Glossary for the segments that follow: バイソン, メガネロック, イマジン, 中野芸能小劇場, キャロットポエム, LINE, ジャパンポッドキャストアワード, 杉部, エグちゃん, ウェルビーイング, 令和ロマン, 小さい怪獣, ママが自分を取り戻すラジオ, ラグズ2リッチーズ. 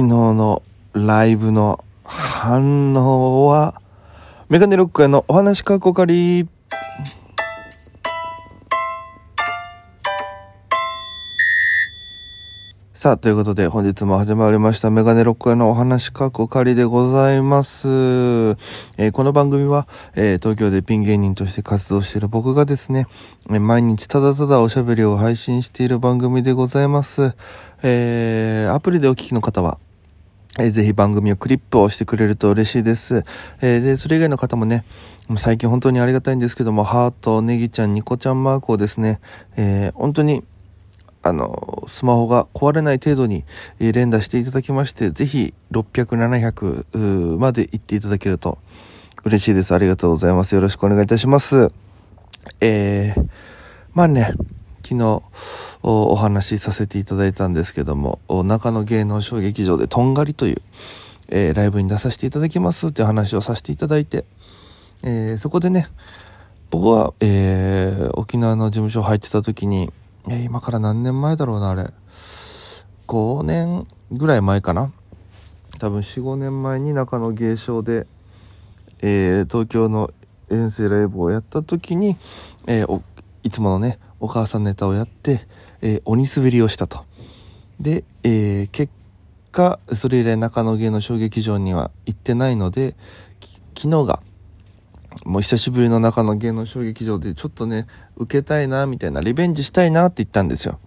昨日のライブの反応は、メガネロックへのお話かっこかり。さあ、ということで本日も始まりましたメガネロックへのお話かっこかりでございます。この番組は、東京でピン芸人として活動している僕がですね、毎日ただただおしゃべりを配信している番組でございます。アプリでお聞きの方は、ぜひ番組をクリップをしてくれると嬉しいです。で、それ以外の方もね、最近本当にありがたいんですけども、ハート、ネギちゃん、ニコちゃんマークをですね、本当にスマホが壊れない程度に連打していただきまして、ぜひ600、700まで行っていただけると嬉しいです。ありがとうございます。よろしくお願いいたします。まあね、昨日お話しさせていただいたんですけども、中野芸能小劇場でとんがりという、ライブに出させていただきますっていう話をさせていただいて、そこでね、僕は、沖縄の事務所入ってた時に、今から何年前だろうな、あれ5年ぐらい前かな、多分 4,5 年前に中野芸商で、東京の遠征ライブをやった時に、いつものねお母さんネタをやって、鬼滑りをしたと。で、結果それ以来中野芸能小劇場には行ってないので、昨日がもう久しぶりの中野芸能小劇場でちょっとね受けたいなみたいな、リベンジしたいなって言ったんですよ。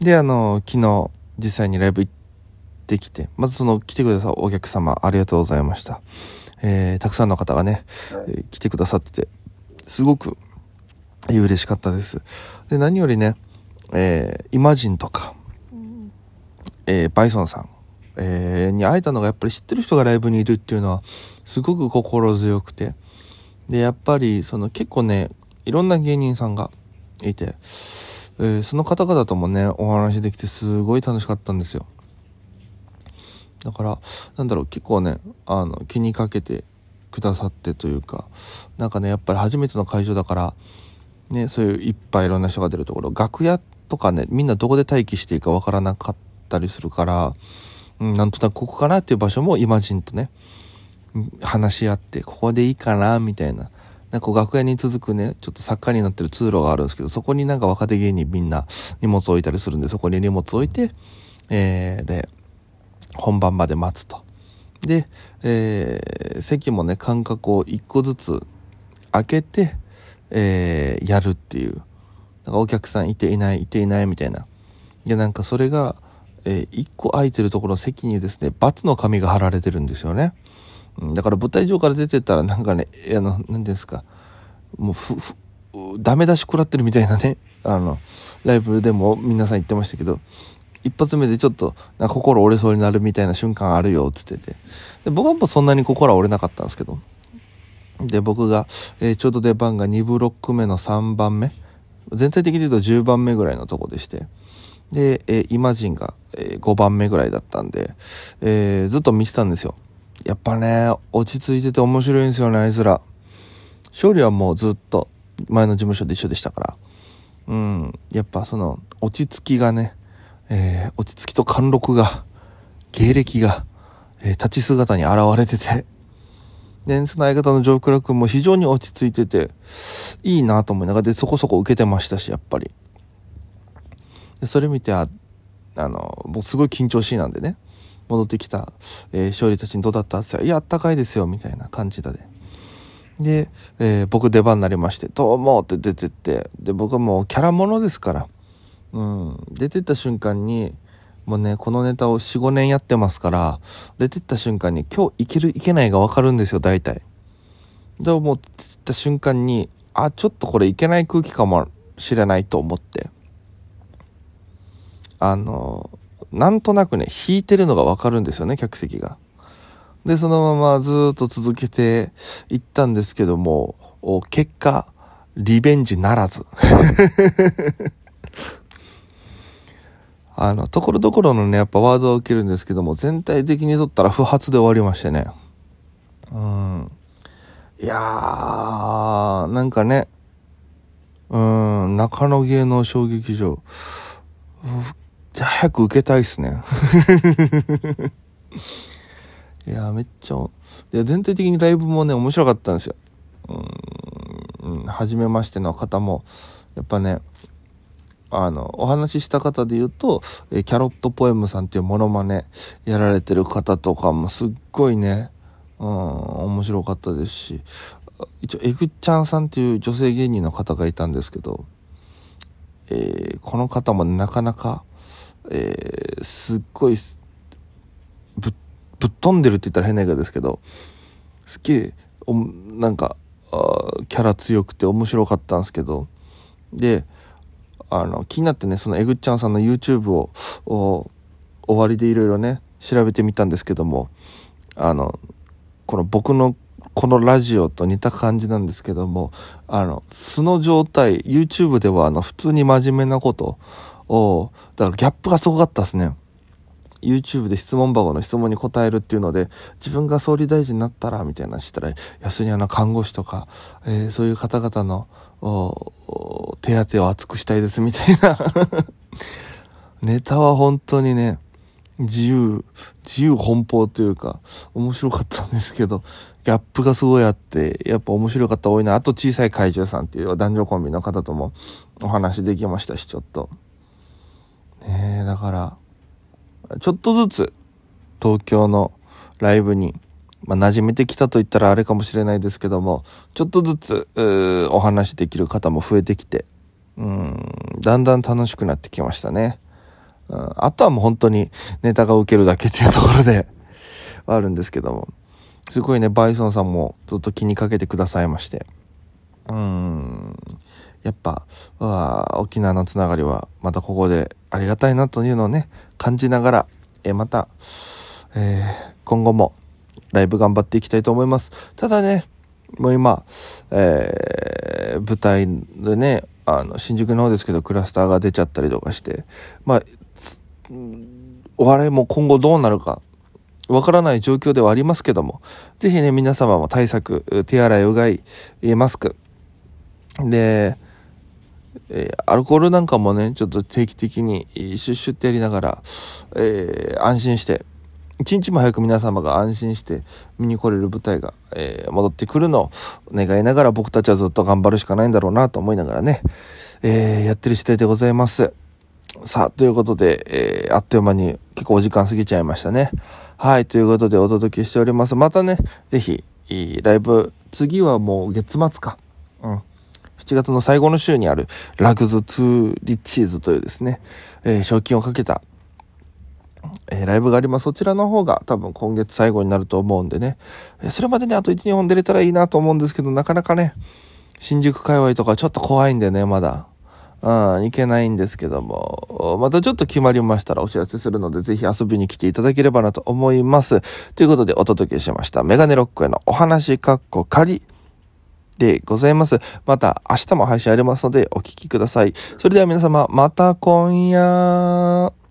で、昨日実際にライブ行ってきて、まずその来てくださったお客様ありがとうございました。たくさんの方がね、来てくださっててすごく嬉しかったです。で、何よりね、イマジンとか、バイソンさん、に会えたのが、やっぱり知ってる人がライブにいるっていうのはすごく心強くて、でやっぱりその結構ねいろんな芸人さんがいて、その方々ともねお話できてすごい楽しかったんですよ。だからなんだろう、結構ね気にかけてくださってというか、なんかねやっぱり初めての会場だからね、そういういっぱいいろんな人が出るところ、楽屋とかねみんなどこで待機していいかわからなかったりするから、なんとなくここかなっていう場所もイマジンとね話し合って、ここでいいかなみたいな、なんか楽屋に続くねちょっと坂になってる通路があるんですけど、そこになんか若手芸人みんな荷物置いたりするんで、そこに荷物置いて、で本番まで待つと。で、席もね間隔を一個ずつ開けて、やるっていう、なんかお客さんいていないいていないみたいな。でなんかそれが、一個空いてるところの席にですね×の紙が貼られてるんですよね。だから舞台上から出てったらなんかね、何ですか、もうダメ出し食らってるみたいなね、ライブでも皆さん言ってましたけど、一発目でちょっとなんか心折れそうになるみたいな瞬間あるよっつってて、で僕はもうそんなに心は折れなかったんですけど、で僕が、ちょうど出番が2ブロック目の3番目、全体的に言うと10番目ぐらいのとこでして、で、イマジンが、5番目ぐらいだったんで、ずっと見てたんですよ。やっぱね落ち着いてて面白いんですよね、あいつら。勝利はもうずっと前の事務所で一緒でしたから、やっぱその落ち着きがね、落ち着きと貫禄が、芸歴が、立ち姿に現れてて、でその相方の上倉君も非常に落ち着いてていいなと思いながら、でそこそこ受けてましたし、やっぱりでそれ見て、僕すごい緊張しいなんでね、戻ってきた、勝利たちにどうだったって言ったら、いやあったかいですよみたいな感じだで、僕出番になりまして、どうもって出てって、で僕はもうキャラものですから、出てった瞬間にもうねこのネタを 4,5 年やってますから、出てった瞬間に今日いけるいけないが分かるんですよ大体。でもう出てった瞬間に、あちょっとこれいけない空気かもしれないと思って、なんとなくね引いてるのがわかるんですよね、客席が。でそのままずっと続けていったんですけども、結果リベンジならずところどころのねやっぱワードは受けるんですけども、全体的にとったら不発で終わりましてね。いやーなんかね、中野芸能小劇場ちゃ早く受けたいっすねいやめっちゃ全体的にライブもね面白かったんですよ。初めましての方もやっぱねお話しした方で言うとキャロットポエムさんっていうモノマネやられてる方とかもすっごいね面白かったですし、一応エグちゃんさんっていう女性芸人の方がいたんですけど、この方もなかなか、すっごいぶっ飛んでるって言ったら変な言い方ですけど、すっげえなんかキャラ強くて面白かったんですけど、で気になってねそのエグちゃんさんの YouTube を終わりでいろいろね調べてみたんですけども、この僕のこのラジオと似た感じなんですけども、素の状態 YouTube では普通に真面目なことをだからギャップがすごかったですね。 YouTube で質問箱の質問に答えるっていうので、自分が総理大臣になったらみたいなしたら、安に看護師とか、そういう方々の手当てを厚くしたいですみたいなネタは本当にね自由奔放というか面白かったんですけど、ギャップがすごいあってやっぱ面白かった多いな。あと小さい怪獣さんっていう男女コンビの方ともお話できましたし、ちょっとねえだからちょっとずつ東京のライブに、馴染めてきたと言ったらあれかもしれないですけども、ちょっとずつお話できる方も増えてきて、だんだん楽しくなってきましたね。あとはもう本当にネタが受けるだけっていうところではあるんですけども、すごいねバイソンさんもずっと気にかけてくださいまして、やっぱ沖縄のつながりはまたここでありがたいなというのをね感じながら、また、今後もライブ頑張っていきたいと思います。ただねもう今、舞台でね新宿の方ですけどクラスターが出ちゃったりとかして、お笑いも今後どうなるかわからない状況ではありますけども、ぜひね皆様も対策、手洗いうがい、マスクで、アルコールなんかもねちょっと定期的にシュッシュってやりながら、安心して一日も早く皆様が安心して見に来れる舞台が、戻ってくるのを願いながら、僕たちはずっと頑張るしかないんだろうなと思いながらね、やってる次第でございます。さあということで、あっという間に結構お時間過ぎちゃいましたね。はいということでお届けしております。またねぜひライブ、次はもう月末か、7月の最後の週にあるラグズ2リッチーズというですね、賞金をかけたライブがあります。そちらの方が多分今月最後になると思うんでね、それまでねあと 1,2 本出れたらいいなと思うんですけど、なかなかね新宿界隈とかちょっと怖いんでねまだいけないんですけども、またちょっと決まりましたらお知らせするので、ぜひ遊びに来ていただければなと思います。ということでお届けしましたメガネロックへのお話かっこ仮でございます。また明日も配信ありますのでお聞きください。それでは皆様また今夜。